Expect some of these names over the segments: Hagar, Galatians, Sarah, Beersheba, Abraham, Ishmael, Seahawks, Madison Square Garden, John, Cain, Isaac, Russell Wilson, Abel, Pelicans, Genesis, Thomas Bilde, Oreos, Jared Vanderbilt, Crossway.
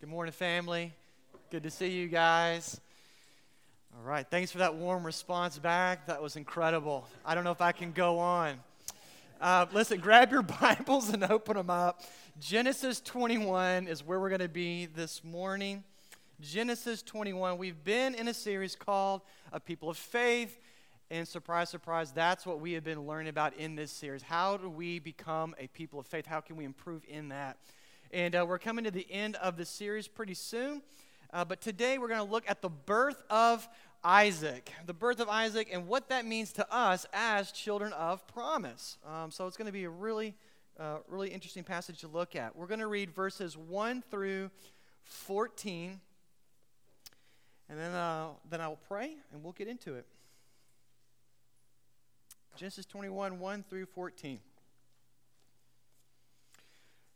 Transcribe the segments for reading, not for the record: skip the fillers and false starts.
Good morning, family. Good to see you guys. All right, thanks for that warm response back. That was incredible. I don't know if I can go on. Listen, grab your Bibles and open them up. Genesis 21 is where we're going to be this morning. Genesis 21. We've been in a series called A People of Faith. And surprise, surprise, that's what we have been learning about in this series. How do we become a people of faith? How can we improve in that? And we're coming to the end of the series pretty soon. But today we're going to look at the birth of Isaac. The birth of Isaac and what that means to us as children of promise. So it's going to be a really interesting passage to look at. We're going to read verses 1 through 14. And then I'll pray and we'll get into it. Genesis 21, 1 through 14.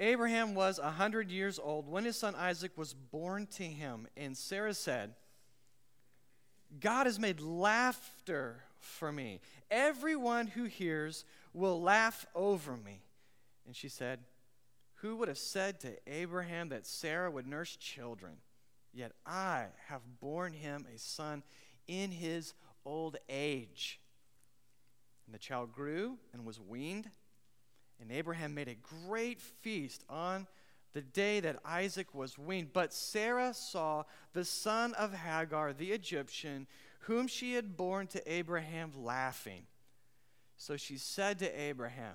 Abraham was 100 years old when his son Isaac was born to him. And Sarah said, God has made laughter for me. Everyone who hears will laugh over me. And she said, who would have said to Abraham that Sarah would nurse children? Yet I have borne him a son in his old age. And the child grew and was weaned. And Abraham made a great feast on the day that Isaac was weaned. But Sarah saw the son of Hagar, the Egyptian, whom she had borne to Abraham, laughing. So she said to Abraham,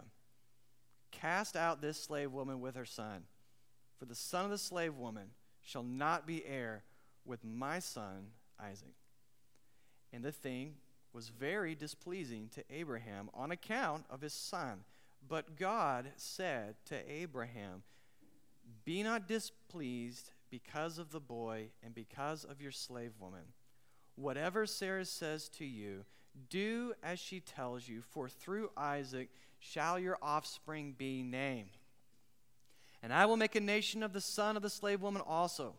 cast out this slave woman with her son, for the son of the slave woman shall not be heir with my son Isaac. And the thing was very displeasing to Abraham on account of his son. But God said to Abraham, be not displeased because of the boy and because of your slave woman. Whatever Sarah says to you, do as she tells you, for through Isaac shall your offspring be named. And I will make a nation of the son of the slave woman also,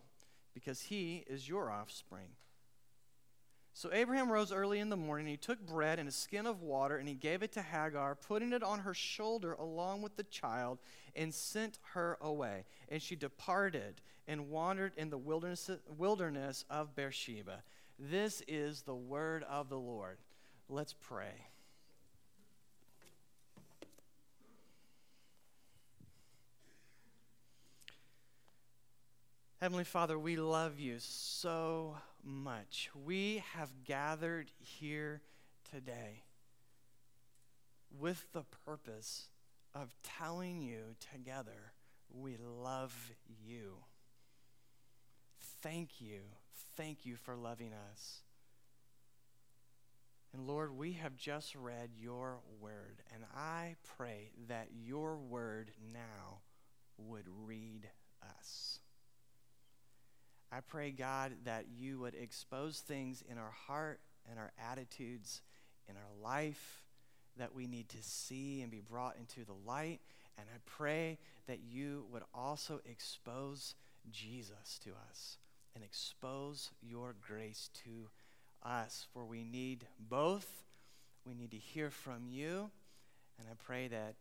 because he is your offspring. So Abraham rose early in the morning, and he took bread and a skin of water, and he gave it to Hagar, putting it on her shoulder along with the child, and sent her away. And she departed and wandered in the wilderness of Beersheba. This is the word of the Lord. Let's pray. Heavenly Father, we love you so much. We have gathered here today with the purpose of telling you together we love you. Thank you. Thank you for loving us. And Lord, we have just read your word, and I pray that your word now would read us. I pray, God, that you would expose things in our heart and our attitudes, in our life, that we need to see and be brought into the light. And I pray that you would also expose Jesus to us and expose your grace to us, for we need both. We need to hear from you. And I pray that,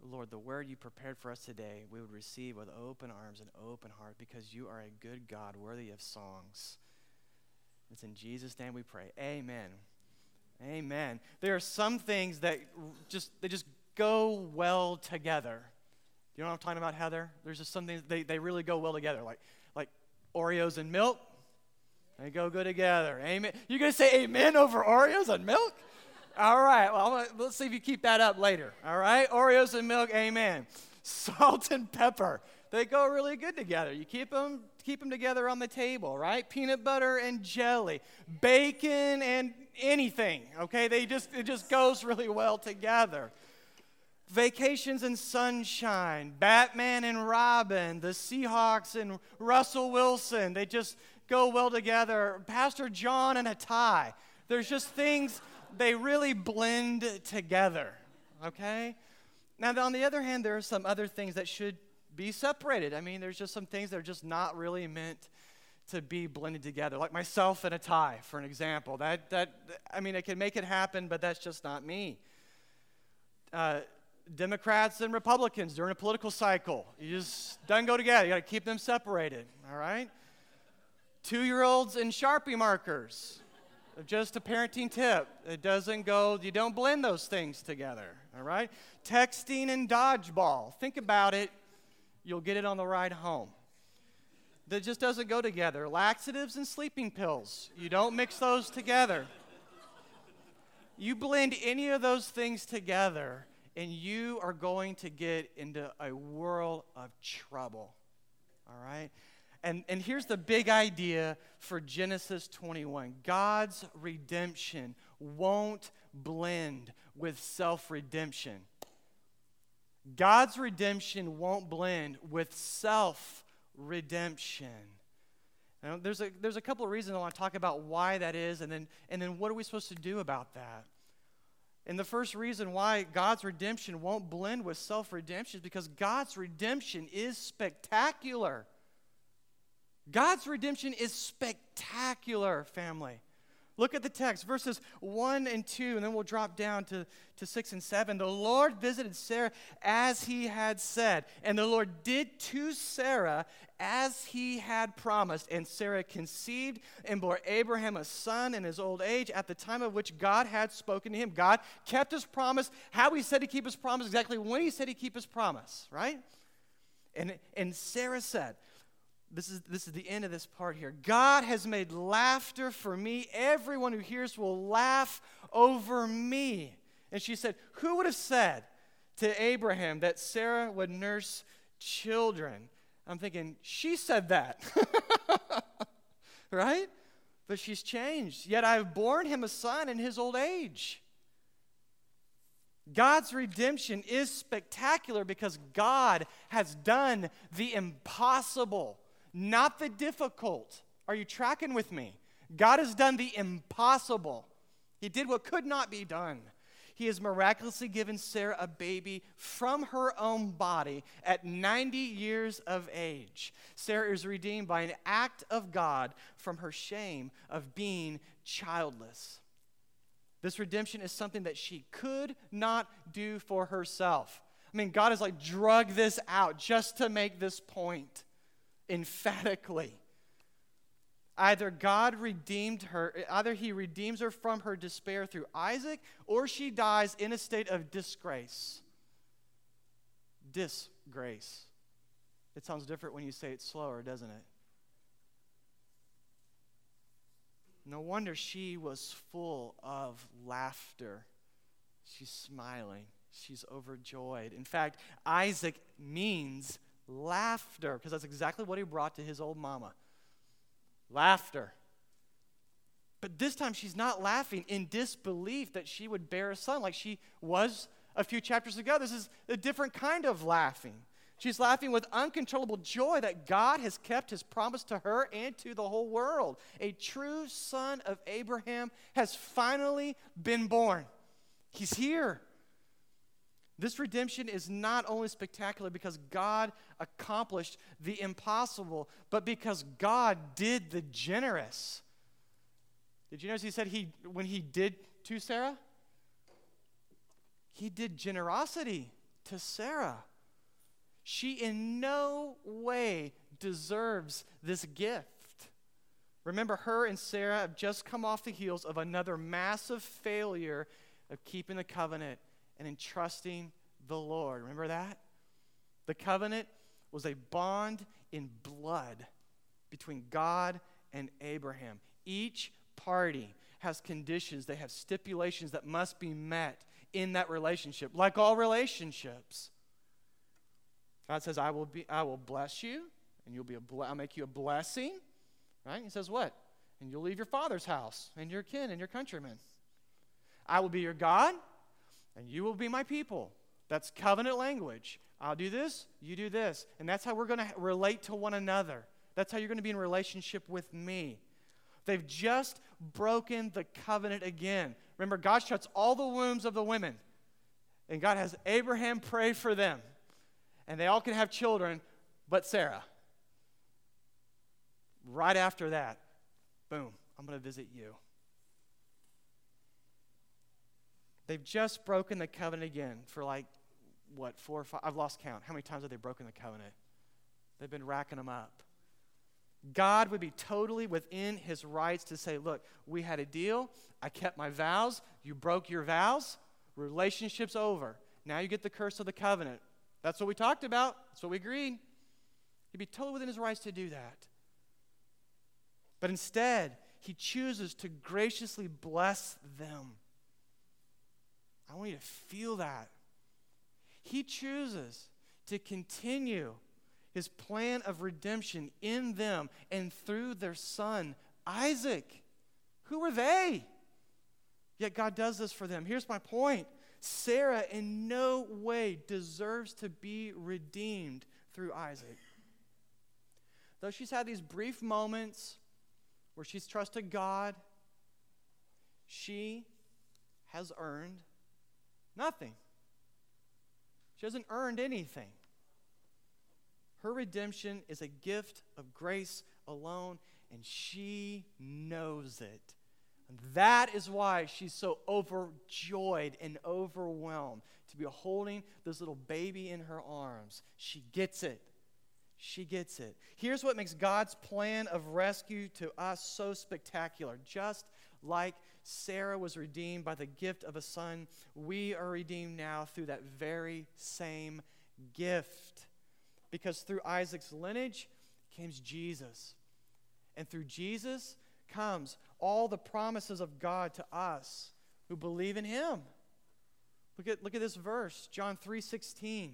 Lord, the word you prepared for us today, we would receive with open arms and open heart, because you are a good God, worthy of songs. It's in Jesus' name we pray. Amen. Amen. There are some things that just go well together. You know what I'm talking about, Heather? There's just some things, they really go well together, like Oreos and milk. They go good together. Amen. You're going to say amen over Oreos and milk? All right, well, let's see if you keep that up later, all right? Oreos and milk, amen. Salt and pepper, they go really good together. You keep them together on the table, right? Peanut butter and jelly, bacon and anything, okay? It just goes really well together. Vacations and Sunshine, Batman and Robin, the Seahawks and Russell Wilson. They just go well together. Pastor John and a tie. There's just things, they really blend together, okay? Now, on the other hand, there are some other things that should be separated. I mean, there's just some things that are just not really meant to be blended together, like myself and a tie, for an example. I mean, I can make it happen, but that's just not me. Democrats and Republicans during a political cycle. You just don't go together. You got to keep them separated, all right? 2-year-olds and Sharpie markers. Just a parenting tip. It doesn't go, you don't blend those things together, all right? Texting and dodgeball. Think about it. You'll get it on the ride home. That just doesn't go together. Laxatives and sleeping pills. You don't mix those together. You blend any of those things together, and you are going to get into a whirl of trouble, all right? And here's the big idea for Genesis 21. God's redemption won't blend with self-redemption. God's redemption won't blend with self-redemption. Now, there's a couple of reasons I want to talk about why that is, and then what are we supposed to do about that? And the first reason why God's redemption won't blend with self-redemption is because God's redemption is spectacular. God's redemption is spectacular, family. Look at the text, verses 1 and 2, and then we'll drop down to 6 and 7. The Lord visited Sarah as he had said, and the Lord did to Sarah as he had promised. And Sarah conceived and bore Abraham a son in his old age at the time of which God had spoken to him. God kept his promise, how he said to keep his promise, exactly when he said he'd keep his promise, right? And Sarah said, This is the end of this part here. God has made laughter for me. Everyone who hears will laugh over me. And she said, who would have said to Abraham that Sarah would nurse children? I'm thinking, she said that. Right? But she's changed. Yet I have borne him a son in his old age. God's redemption is spectacular because God has done the impossible. Not the difficult. Are you tracking with me? God has done the impossible. He did what could not be done. He has miraculously given Sarah a baby from her own body at 90 years of age. Sarah is redeemed by an act of God from her shame of being childless. This redemption is something that she could not do for herself. I mean, God has like drug this out just to make this point. Emphatically. Either he redeems her from her despair through Isaac, or she dies in a state of disgrace. Disgrace. It sounds different when you say it slower, doesn't it? No wonder she was full of laughter. She's smiling. She's overjoyed. In fact, Isaac means laughter, because that's exactly what he brought to his old mama. Laughter. But this time she's not laughing in disbelief that she would bear a son like she was a few chapters ago. This is a different kind of laughing. She's laughing with uncontrollable joy that God has kept his promise to her and to the whole world. A true son of Abraham has finally been born. He's here. This redemption is not only spectacular because God accomplished the impossible, but because God did the generous. Did you notice he said when he did to Sarah? He did generosity to Sarah. She in no way deserves this gift. Remember, her and Sarah have just come off the heels of another massive failure of keeping the covenant and entrusting the Lord. Remember that? The covenant was a bond in blood between God and Abraham. Each party has conditions. They have stipulations that must be met in that relationship, like all relationships. God says, I will bless you, and you'll be I'll make you a blessing. Right? He says what? And you'll leave your father's house and your kin and your countrymen. I will be your God, and you will be my people. That's covenant language. I'll do this, you do this. And that's how we're going to relate to one another. That's how you're going to be in relationship with me. They've just broken the covenant again. Remember, God shuts all the wombs of the women. And God has Abraham pray for them. And they all can have children, but Sarah. Right after that, boom, I'm going to visit you. They've just broken the covenant again for like, what, 4 or 5? I've lost count. How many times have they broken the covenant? They've been racking them up. God would be totally within his rights to say, look, we had a deal. I kept my vows. You broke your vows. Relationship's over. Now you get the curse of the covenant. That's what we talked about. That's what we agreed. He'd be totally within his rights to do that. But instead, he chooses to graciously bless them. I want you to feel that. He chooses to continue his plan of redemption in them and through their son, Isaac. Who were they? Yet God does this for them. Here's my point. Sarah in no way deserves to be redeemed through Isaac. Though she's had these brief moments where she's trusted God, she has earned nothing. She hasn't earned anything. Her redemption is a gift of grace alone, and she knows it. And that is why she's so overjoyed and overwhelmed to be holding this little baby in her arms. She gets it. She gets it. Here's what makes God's plan of rescue to us so spectacular. Just like Sarah was redeemed by the gift of a son, we are redeemed now through that very same gift. Because through Isaac's lineage comes Jesus. And through Jesus comes all the promises of God to us who believe in him. Look at this verse, John 3:16.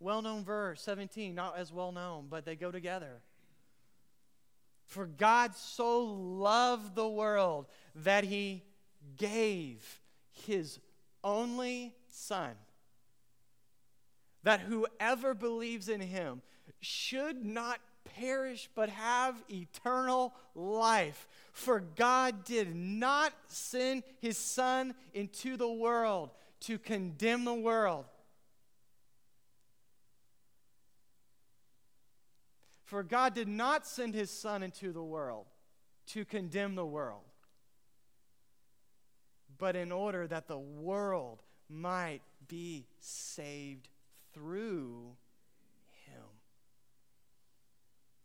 Well-known verse, 17, not as well-known, but they go together. For God so loved the world that he gave his only son, that whoever believes in him should not perish but have eternal life. For God did not send his son into the world to condemn the world. For God did not send his son into the world to condemn the world, but in order that the world might be saved through him.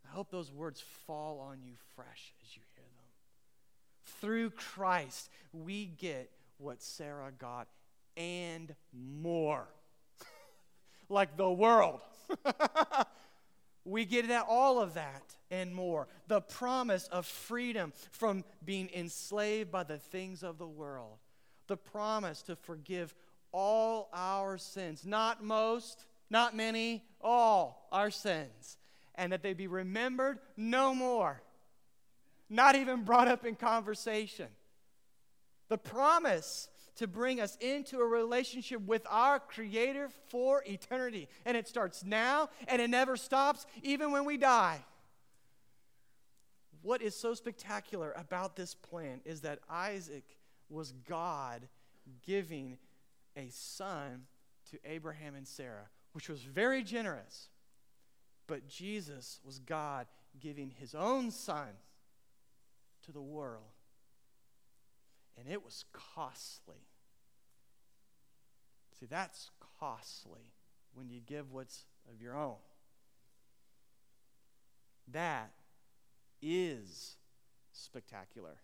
I hope those words fall on you fresh as you hear them. Through Christ, we get what Sarah got and more. Like the world. We get all of that and more. The promise of freedom from being enslaved by the things of the world. The promise to forgive all our sins. Not most, not many, all our sins. And that they be remembered no more. Not even brought up in conversation. The promise to bring us into a relationship with our Creator for eternity. And it starts now, and it never stops, even when we die. What is so spectacular about this plan is that Isaac was God giving a son to Abraham and Sarah, which was very generous. But Jesus was God giving his own son to the world. And it was costly. See, that's costly when you give what's of your own. That is spectacular.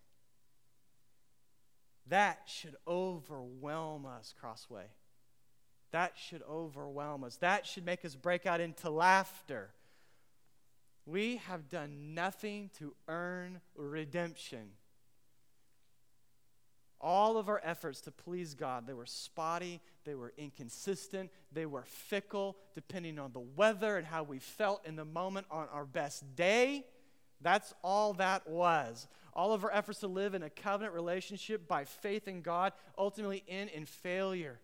That should overwhelm us, Crossway. That should overwhelm us. That should make us break out into laughter. We have done nothing to earn redemption. All of our efforts to please God, they were spotty, they were inconsistent, they were fickle, depending on the weather and how we felt in the moment on our best day. That's all that was. All of our efforts to live in a covenant relationship by faith in God ultimately end in failure.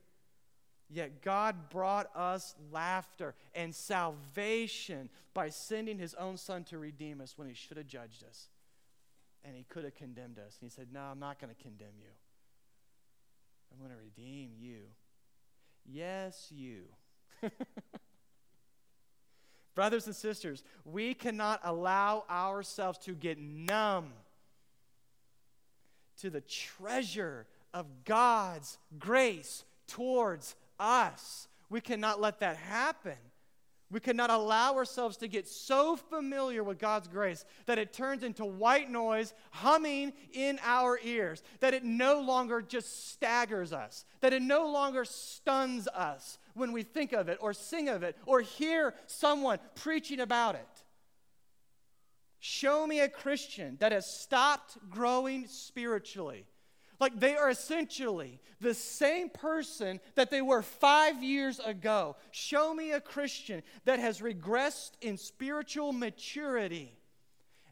Yet God brought us laughter and salvation by sending his own son to redeem us when he should have judged us. And he could have condemned us. And he said, no, I'm not going to condemn you. I'm going to redeem you. Yes, you. Brothers and sisters, we cannot allow ourselves to get numb to the treasure of God's grace towards us. We cannot let that happen. We cannot allow ourselves to get so familiar with God's grace that it turns into white noise humming in our ears, that it no longer just staggers us, that it no longer stuns us when we think of it or sing of it or hear someone preaching about it. Show me a Christian that has stopped growing spiritually. Like they are essentially the same person that they were 5 years ago. Show me a Christian that has regressed in spiritual maturity,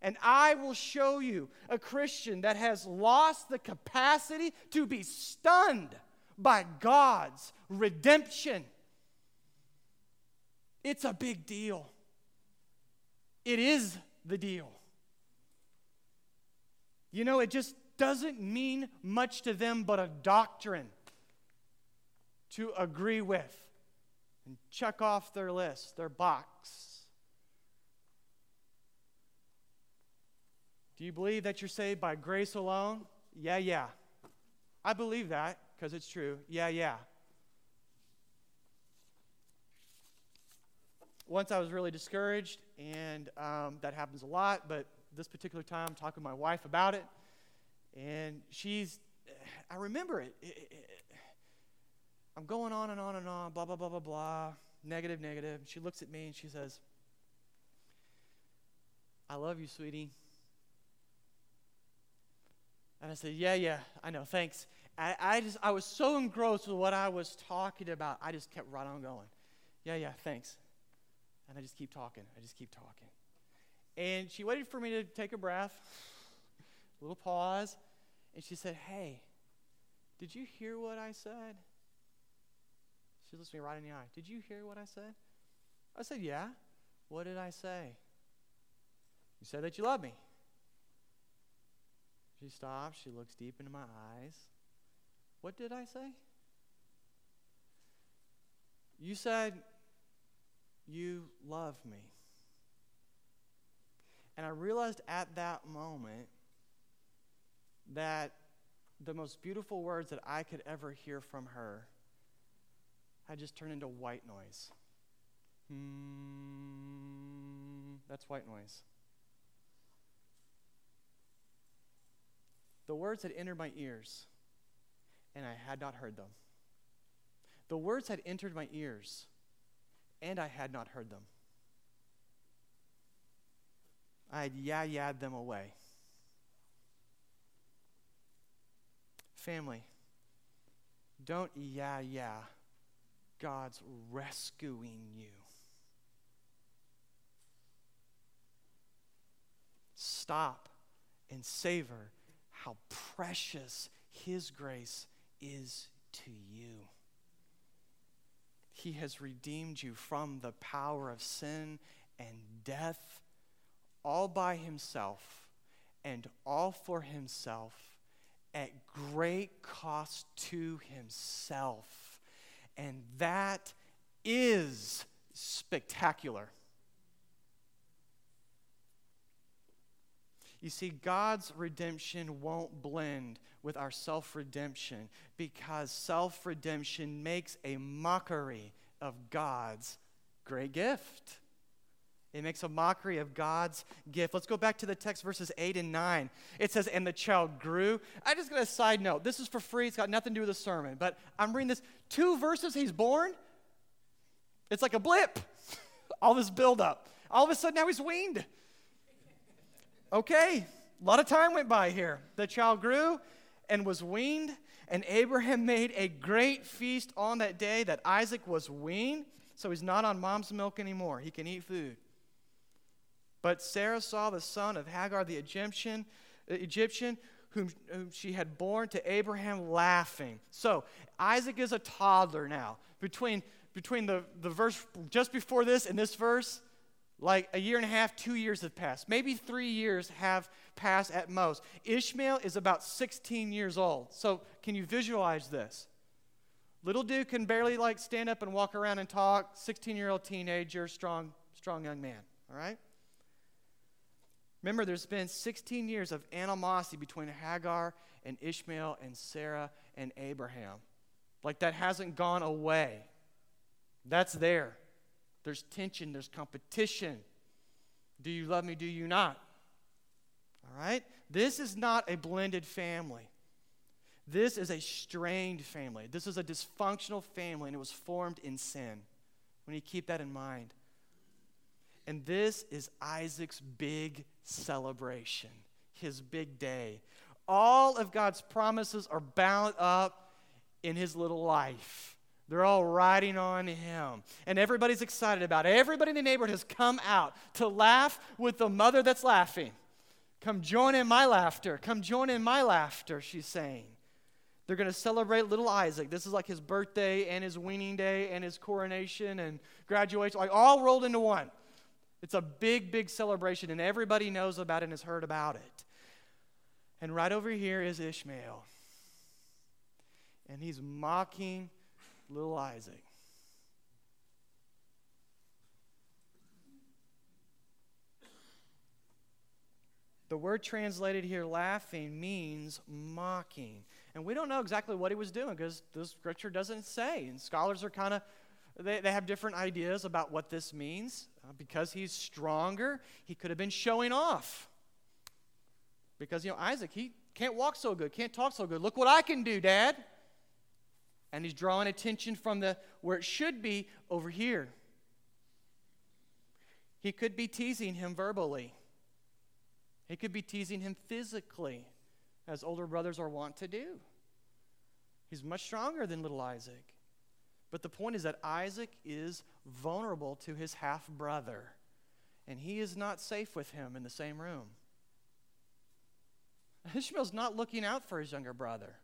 and I will show you a Christian that has lost the capacity to be stunned by God's redemption. It's a big deal. It is the deal. You know, it just doesn't mean much to them but a doctrine to agree with and check off their list, their box. Do you believe that you're saved by grace alone? Yeah, yeah. I believe that because it's true. Yeah, yeah. Once I was really discouraged, and that happens a lot, but this particular time I'm talking to my wife about it. And I remember it. I'm going on and on and on, blah, blah, blah, blah, blah, negative, negative. She looks at me and she says, I love you, sweetie. And I said, yeah, yeah, I know, thanks. I was so engrossed with what I was talking about, I just kept right on going. Yeah, yeah, thanks. And I just keep talking. And she waited for me to take a breath. A little pause, and she said, hey, did you hear what I said? She looks me right in the eye. Did you hear what I said? I said, yeah. What did I say? You said that you love me. She stops. She looks deep into my eyes. What did I say? You said you love me. And I realized at that moment that the most beautiful words that I could ever hear from her had just turned into white noise. That's white noise. The words had entered my ears, and I had not heard them. The words had entered my ears, and I had not heard them. I had yah-yahed them away. Family, don't yeah. God's rescuing you. Stop and savor how precious his grace is to you. He has redeemed you from the power of sin and death all by himself and all for himself, at great cost to himself. And that is spectacular. You see, God's redemption won't blend with our self-redemption, because self-redemption makes a mockery of God's great gift. It makes a mockery of God's gift. Let's go back to the text, verses 8 and 9. It says, and the child grew. I just got a side note. This is for free. It's got nothing to do with the sermon. But I'm reading this. 2 verses, he's born. It's like a blip. All this buildup. All of a sudden, now he's weaned. Okay. A lot of time went by here. The child grew and was weaned. And Abraham made a great feast on that day that Isaac was weaned. So he's not on mom's milk anymore. He can eat food. But Sarah saw the son of Hagar the Egyptian whom she had born to Abraham laughing. So Isaac is a toddler now. Between the verse just before this and this verse, like a year and a half, 2 years have passed. Maybe 3 years have passed at most. Ishmael is about 16 years old. So can you visualize this? Little dude can barely like stand up and walk around and talk. 16-year-old teenager, strong young man. All right? Remember, there's been 16 years of animosity between Hagar and Ishmael and Sarah and Abraham. Like that hasn't gone away. That's there. There's tension. There's competition. Do you love me? Do you not? All right? This is not a blended family. This is a strained family. This is a dysfunctional family, and it was formed in sin. We need to keep that in mind. And this is Isaac's big celebration, his big day. All of God's promises are bound up in his little life. They're all riding on him. And everybody's excited about it. Everybody in the neighborhood has come out to laugh with the mother that's laughing. Come join in my laughter. Come join in my laughter, she's saying. They're going to celebrate little Isaac. This is like his birthday and his weaning day and his coronation and graduation, like all rolled into one. It's a big, big celebration, and everybody knows about it and has heard about it. And right over here is Ishmael. And he's mocking little Isaac. The word translated here, laughing, means mocking. And we don't know exactly what he was doing because the scripture doesn't say. And scholars are kind of, they have different ideas about what this means. Because he's stronger, he could have been showing off. Because, Isaac, he can't walk so good, can't talk so good. Look what I can do, Dad. And he's drawing attention from where it should be over here. He could be teasing him verbally. He could be teasing him physically, as older brothers are wont to do. He's much stronger than little Isaac. But the point is that Isaac is vulnerable to his half-brother, and he is not safe with him in the same room. Ishmael's not looking out for his younger brother.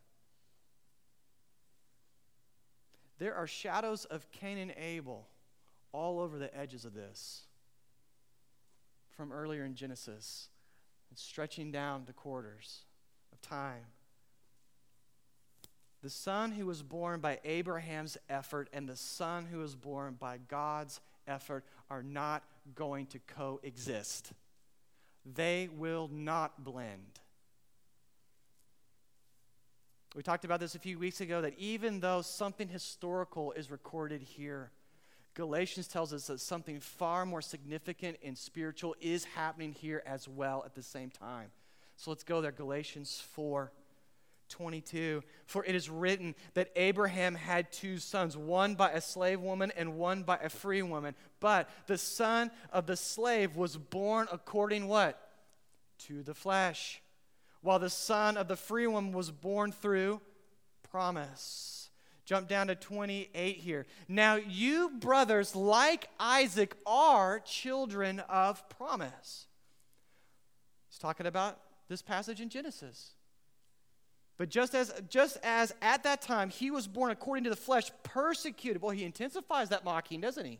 There are shadows of Cain and Abel all over the edges of this from earlier in Genesis, and stretching down the quarters of time. The son who was born by Abraham's effort and the son who was born by God's effort are not going to coexist. They will not blend. We talked about this a few weeks ago, that even though something historical is recorded here, Galatians tells us that something far more significant and spiritual is happening here as well at the same time. So let's go there, Galatians 4:22. For it is written that Abraham had two sons, one by a slave woman and one by a free woman. But the son of the slave was born according what? To the flesh. While the son of the free woman was born through promise. Jump down to 28 here. Now you brothers, like Isaac, are children of promise. He's talking about this passage in Genesis. But just as at that time he was born according to the flesh, persecuted. Well, he intensifies that mocking, doesn't he?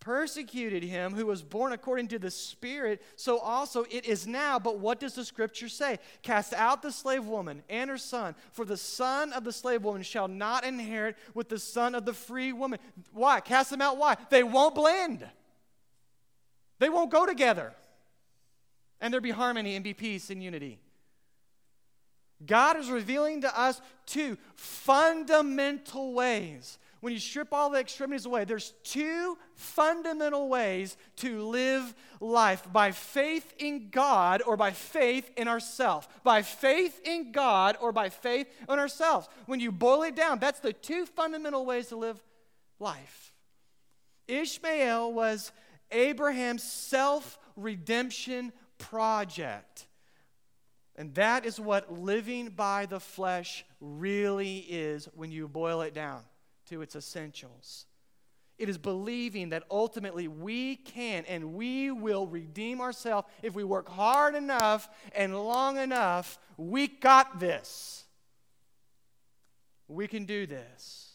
Persecuted him who was born according to the Spirit, so also it is now. But what does the scripture say? Cast out the slave woman and her son, for the son of the slave woman shall not inherit with the son of the free woman. Why? Cast them out. Why? They won't blend. They won't go together. And there'll be harmony and be peace and unity. God is revealing to us two fundamental ways. When you strip all the extremities away, there's two fundamental ways to live life. By faith in God or by faith in ourselves. By faith in God or by faith in ourselves. When you boil it down, that's the two fundamental ways to live life. Ishmael was Abraham's self-redemption project. And that is what living by the flesh really is when you boil it down to its essentials. It is believing that ultimately we can and we will redeem ourselves if we work hard enough and long enough. We got this. We can do this.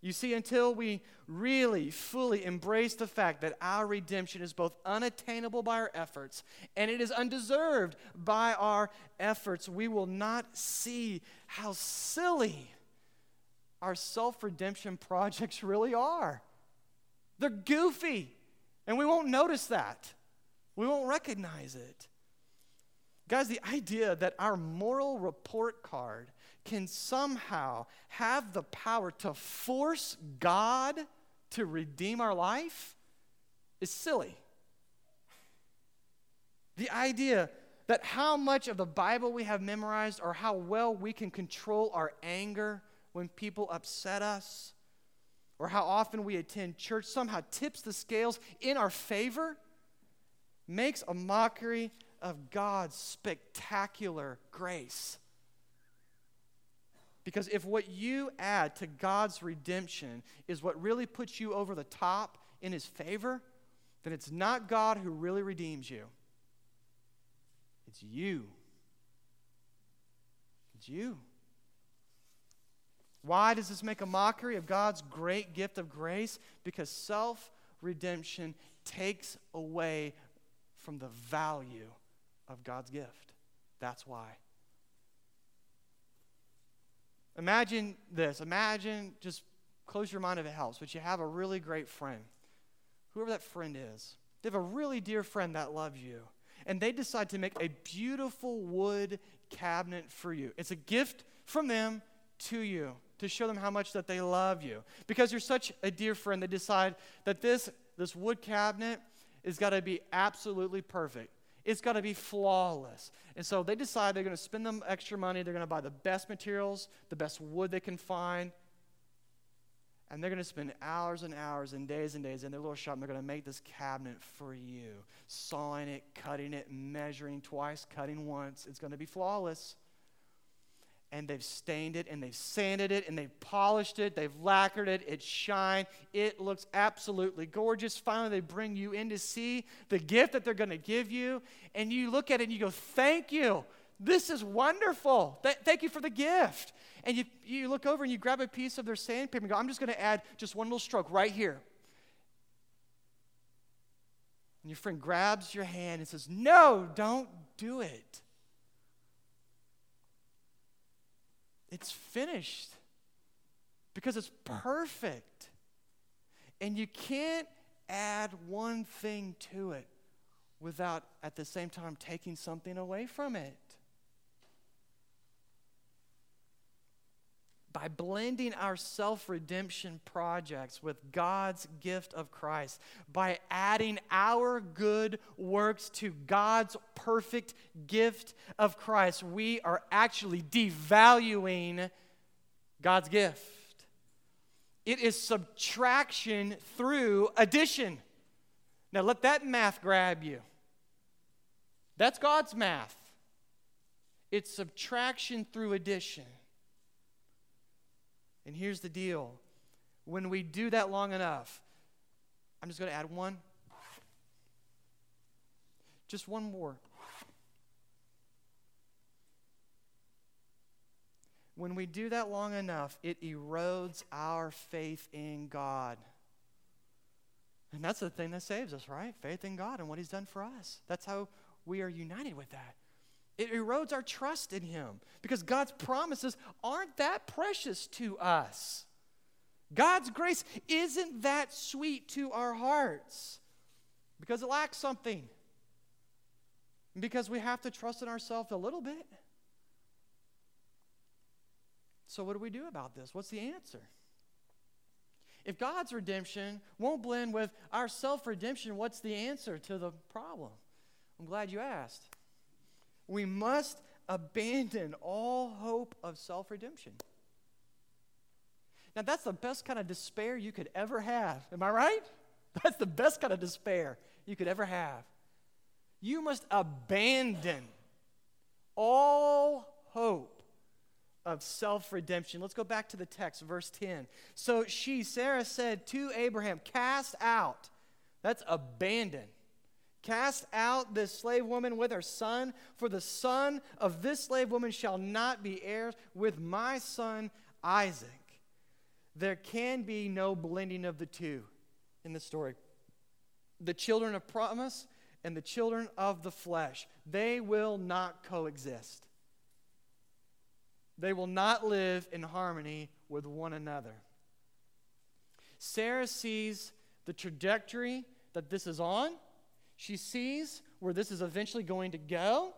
You see, until we really fully embrace the fact that our redemption is both unattainable by our efforts and it is undeserved by our efforts, we will not see how silly our self-redemption projects really are. They're goofy, and we won't notice that. We won't recognize it. Guys, the idea that our moral report card can somehow have the power to force God to redeem our life is silly. The idea that how much of the Bible we have memorized or how well we can control our anger when people upset us or how often we attend church somehow tips the scales in our favor makes a mockery of God's spectacular grace. Because if what you add to God's redemption is what really puts you over the top in His favor, then it's not God who really redeems you. It's you. It's you. Why does this make a mockery of God's great gift of grace? Because self-redemption takes away from the value of God's gift. That's why. Imagine this. Imagine, just close your mind if it helps, but you have a really great friend. Whoever that friend is, they have a really dear friend that loves you, and they decide to make a beautiful wood cabinet for you. It's a gift from them to you to show them how much that they love you. Because you're such a dear friend, they decide that this wood cabinet has got to be absolutely perfect. It's got to be flawless. And so they decide they're going to spend them extra money. They're going to buy the best materials, the best wood they can find. And they're going to spend hours and hours and days in their little shop. And they're going to make this cabinet for you, sawing it, cutting it, measuring twice, cutting once. It's going to be flawless. And they've stained it, and they've sanded it, and they've polished it, they've lacquered it, it's shine. It looks absolutely gorgeous. Finally, they bring you in to see the gift that they're going to give you, and you look at it and you go, thank you. This is wonderful. Thank you for the gift. And you look over and you grab a piece of their sandpaper and go, I'm just going to add just one little stroke right here. And your friend grabs your hand and says, no, don't do it. It's finished because it's perfect. And you can't add one thing to it without at the same time taking something away from it. By blending our self-redemption projects with God's gift of Christ, by adding our good works to God's perfect gift of Christ, we are actually devaluing God's gift. It is subtraction through addition. Now let that math grab you. That's God's math. It's subtraction through addition. And here's the deal. When we do that long enough, I'm just going to add one. Just one more. When we do that long enough, it erodes our faith in God. And that's the thing that saves us, right? Faith in God and what He's done for us. That's how we are united with that. It erodes our trust in Him because God's promises aren't that precious to us. God's grace isn't that sweet to our hearts because it lacks something. Because we have to trust in ourselves a little bit. So what do we do about this? What's the answer? If God's redemption won't blend with our self-redemption, what's the answer to the problem? I'm glad you asked. We must abandon all hope of self-redemption. Now, that's the best kind of despair you could ever have. Am I right? That's the best kind of despair you could ever have. You must abandon all hope of self-redemption. Let's go back to the text, verse 10. So Sarah said to Abraham, cast out. That's abandon. Cast out this slave woman with her son, for the son of this slave woman shall not be heirs with my son Isaac. There can be no blending of the two in this story. The children of promise and the children of the flesh, they will not coexist. They will not live in harmony with one another. Sarah sees the trajectory that this is on. She sees where this is eventually going to go,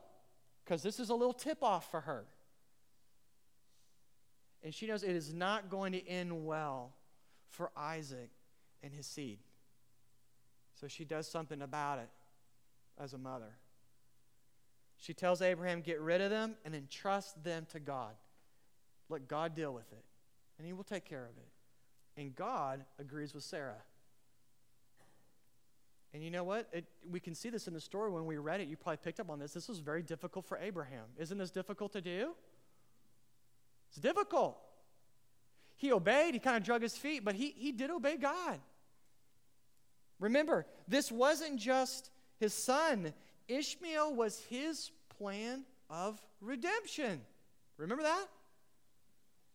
because this is a little tip-off for her. And she knows it is not going to end well for Isaac and his seed. So she does something about it as a mother. She tells Abraham, get rid of them and entrust them to God. Let God deal with it, and he will take care of it. And God agrees with Sarah. And you know what? We can see this in the story when we read it. You probably picked up on this. This was very difficult for Abraham. Isn't this difficult to do? It's difficult. He obeyed. He kind of drug his feet, but he did obey God. Remember, this wasn't just his son. Ishmael was his plan of redemption. Remember that?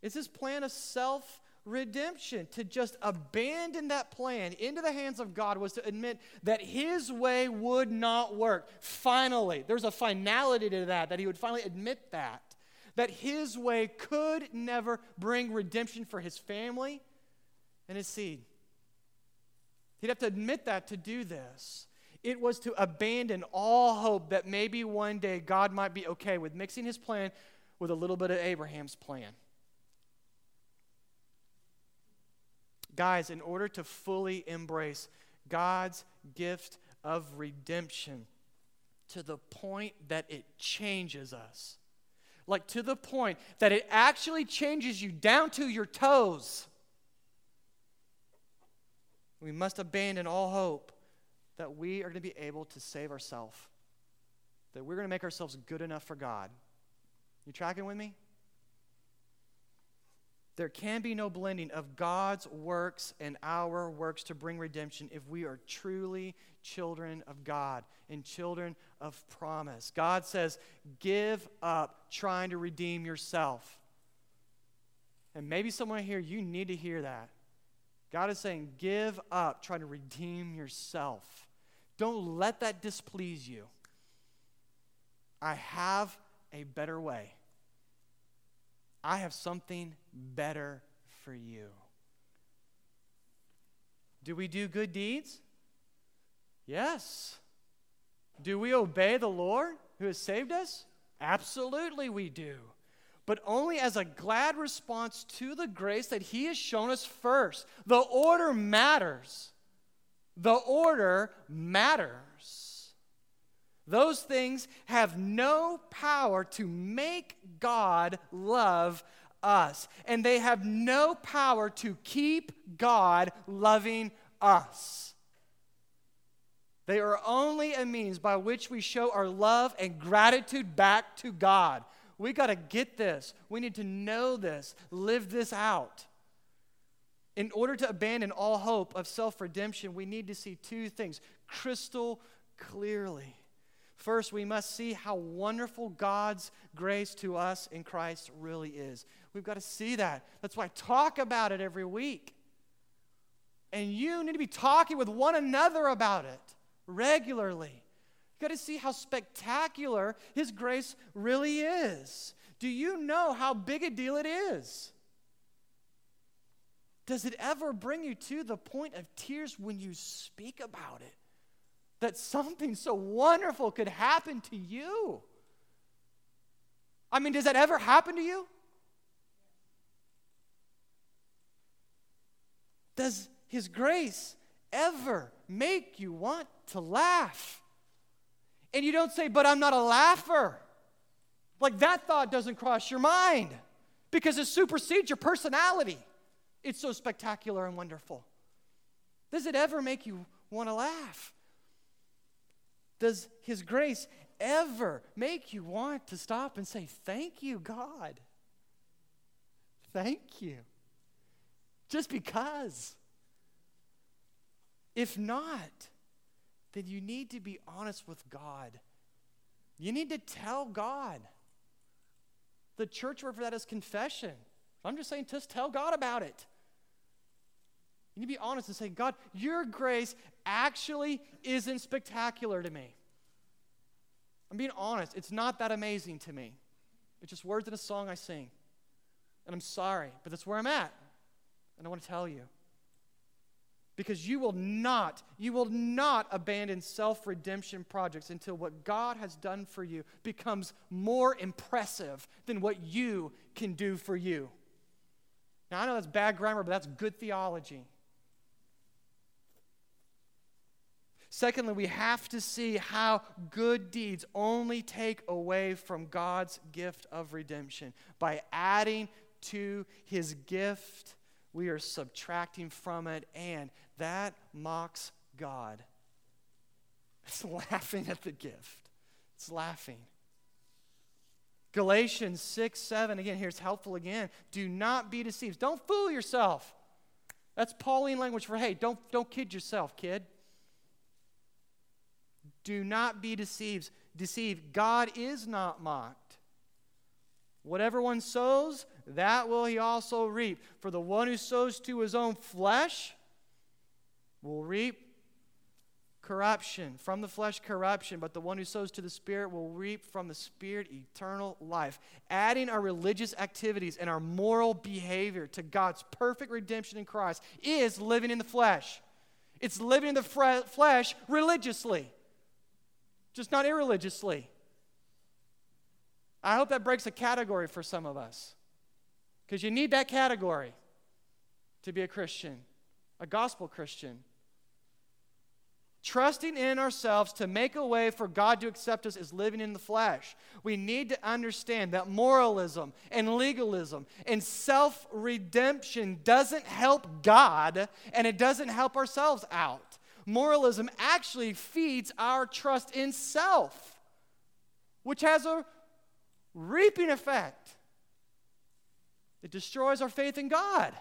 It's his plan of self-redemption. Redemption, to just abandon that plan into the hands of God, was to admit that his way would not work. Finally, there's a finality to that he would finally admit that his way could never bring redemption for his family and his seed. He'd have to admit that to do this. It was to abandon all hope that maybe one day God might be okay with mixing his plan with a little bit of Abraham's plan. Guys, in order to fully embrace God's gift of redemption to the point that it changes us, like to the point that it actually changes you down to your toes, we must abandon all hope that we are going to be able to save ourselves, that we're going to make ourselves good enough for God. You tracking with me? There can be no blending of God's works and our works to bring redemption if we are truly children of God and children of promise. God says, give up trying to redeem yourself. And maybe someone here, you need to hear that. God is saying, give up trying to redeem yourself. Don't let that displease you. I have a better way. I have something better for you. Do we do good deeds? Yes. Do we obey the Lord who has saved us? Absolutely we do. But only as a glad response to the grace that he has shown us first. The order matters. The order matters. Those things have no power to make God love us. And they have no power to keep God loving us. They are only a means by which we show our love and gratitude back to God. We got to get this. We need to know this. Live this out. In order to abandon all hope of self-redemption, we need to see two things crystal clearly. First, we must see how wonderful God's grace to us in Christ really is. We've got to see that. That's why I talk about it every week. And you need to be talking with one another about it regularly. You've got to see how spectacular his grace really is. Do you know how big a deal it is? Does it ever bring you to the point of tears when you speak about it? That something so wonderful could happen to you. I mean, does that ever happen to you? Does his grace ever make you want to laugh? And you don't say, but I'm not a laugher. Like, that thought doesn't cross your mind because it supersedes your personality. It's so spectacular and wonderful. Does it ever make you want to laugh? Does his grace ever make you want to stop and say, thank you, God? thank you. Just because. If not, then you need to be honest with God. You need to tell God. The church word for that is confession. I'm just saying, just tell God about it. You need to be honest and say, God, your grace actually isn't spectacular to me. I'm being honest. It's not that amazing to me. It's just words in a song I sing. And I'm sorry, but that's where I'm at. And I want to tell you. Because you will not abandon self-redemption projects until what God has done for you becomes more impressive than what you can do for you. Now, I know that's bad grammar, but that's good theology. Secondly, we have to see how good deeds only take away from God's gift of redemption. By adding to his gift, we are subtracting from it, and that mocks God. It's laughing at the gift. It's laughing. Galatians 6:7, again, here's helpful again. Do not be deceived. Don't fool yourself. That's Pauline language for, hey, don't kid yourself, kid. Do not be deceived. God is not mocked. Whatever one sows, that will he also reap. For the one who sows to his own flesh will reap corruption. From the flesh, corruption. But the one who sows to the Spirit will reap from the Spirit eternal life. Adding our religious activities and our moral behavior to God's perfect redemption in Christ is living in the flesh. It's living in the flesh religiously. Just not irreligiously. I hope that breaks a category for some of us. Because you need that category to be a Christian, a gospel Christian. Trusting in ourselves to make a way for God to accept us is living in the flesh. We need to understand that moralism and legalism and self-redemption doesn't help God, and it doesn't help ourselves out. Moralism actually feeds our trust in self, which has a reaping effect. It destroys our faith in God.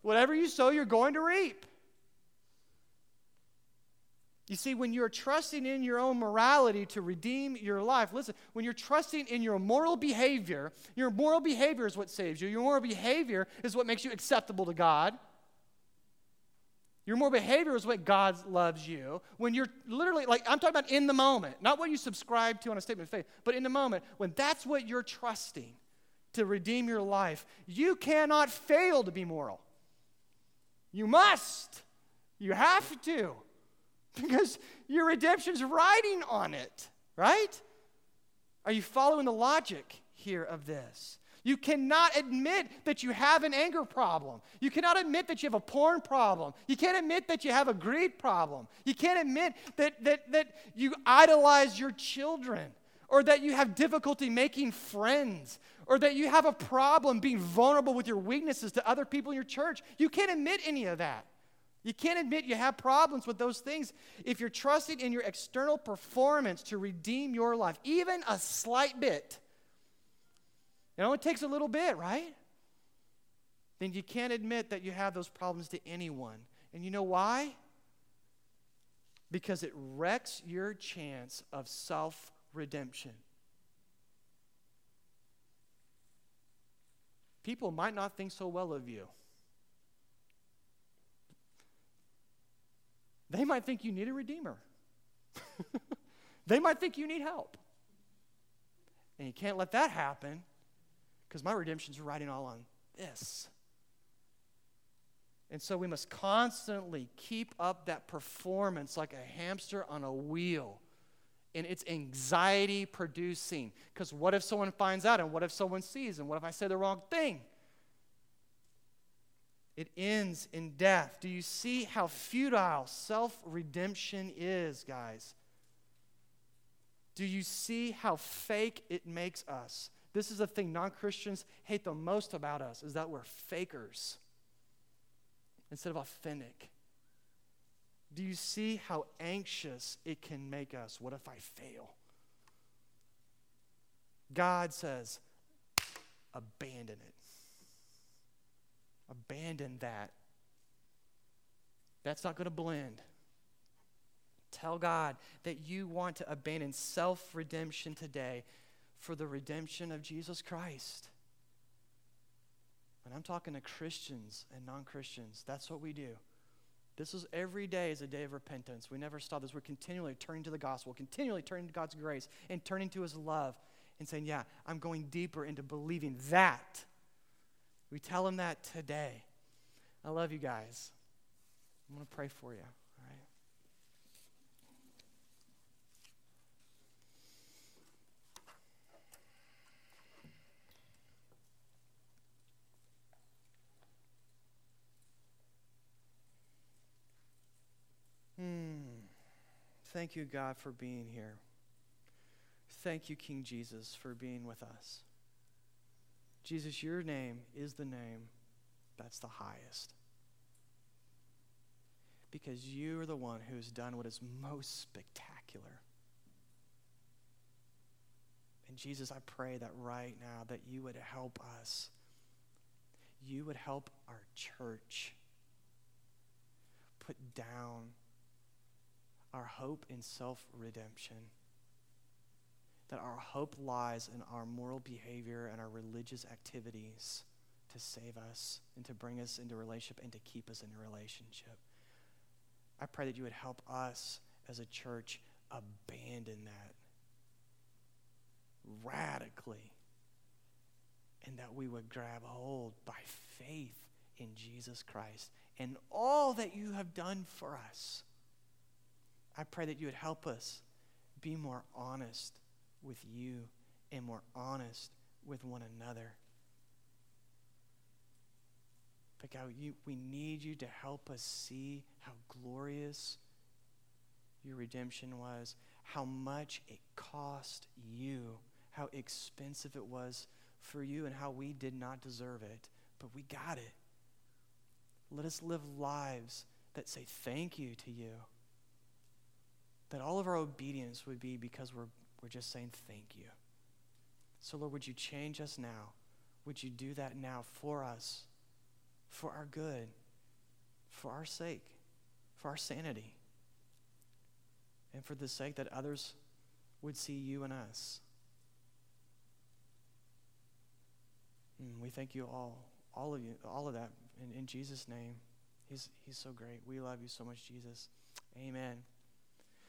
Whatever you sow, you're going to reap. You see, when you're trusting in your own morality to redeem your life, listen, when you're trusting in your moral behavior is what saves you. Your moral behavior is what makes you acceptable to God. Your moral behavior is what God loves you. When you're literally, like I'm talking about in the moment, not what you subscribe to on a statement of faith, but in the moment, when that's what you're trusting to redeem your life, you cannot fail to be moral. You must. You have to. Because your redemption's riding on it, right? Are you following the logic here of this? You cannot admit that you have an anger problem. You cannot admit that you have a porn problem. You can't admit that you have a greed problem. You can't admit that you idolize your children, or that you have difficulty making friends, or that you have a problem being vulnerable with your weaknesses to other people in your church. You can't admit any of that. You can't admit you have problems with those things if you're trusting in your external performance to redeem your life, even a slight bit. It only takes a little bit, right? Then you can't admit that you have those problems to anyone. And you know why? Because it wrecks your chance of self-redemption. People might not think so well of you. They might think you need a redeemer. They might think you need help. And you can't let that happen. Because my redemption's riding all on this. And so we must constantly keep up that performance like a hamster on a wheel. And it's anxiety producing. Because what if someone finds out? And what if someone sees? And what if I say the wrong thing? It ends in death. Do you see how futile self-redemption is, guys? Do you see how fake it makes us? This is the thing non-Christians hate the most about us, is that we're fakers instead of authentic. Do you see how anxious it can make us? What if I fail? God says, abandon it. Abandon that. That's not going to blend. Tell God that you want to abandon self-redemption today for the redemption of Jesus Christ. And I'm talking to Christians and non-Christians. That's what we do. This is every day is a day of repentance. We never stop this. We're continually turning to the gospel, continually turning to God's grace, and turning to his love and saying, yeah, I'm going deeper into believing that. We tell him that today. I love you guys. I'm going to pray for you, all right? Thank you, God, for being here. Thank you, King Jesus, for being with us. Jesus, your name is the name that's the highest, because you are the one who's done what is most spectacular. And Jesus, I pray that right now that you would help us. You would help our church put down our hope in self-redemption, that our hope lies in our moral behavior and our religious activities to save us and to bring us into relationship and to keep us in a relationship. I pray that you would help us as a church abandon that radically, and that we would grab hold by faith in Jesus Christ and all that you have done for us. I pray that you would help us be more honest with you and more honest with one another. But God, we need you to help us see how glorious your redemption was, how much it cost you, how expensive it was for you, and how we did not deserve it, but we got it. Let us live lives that say thank you to you, that all of our obedience would be because we're just saying thank you. So Lord, would you change us now? Would you do that now for us, for our good, for our sake, for our sanity, and for the sake that others would see you and us. And we thank you, all of that, in Jesus' name. He's so great. We love you so much, Jesus. Amen.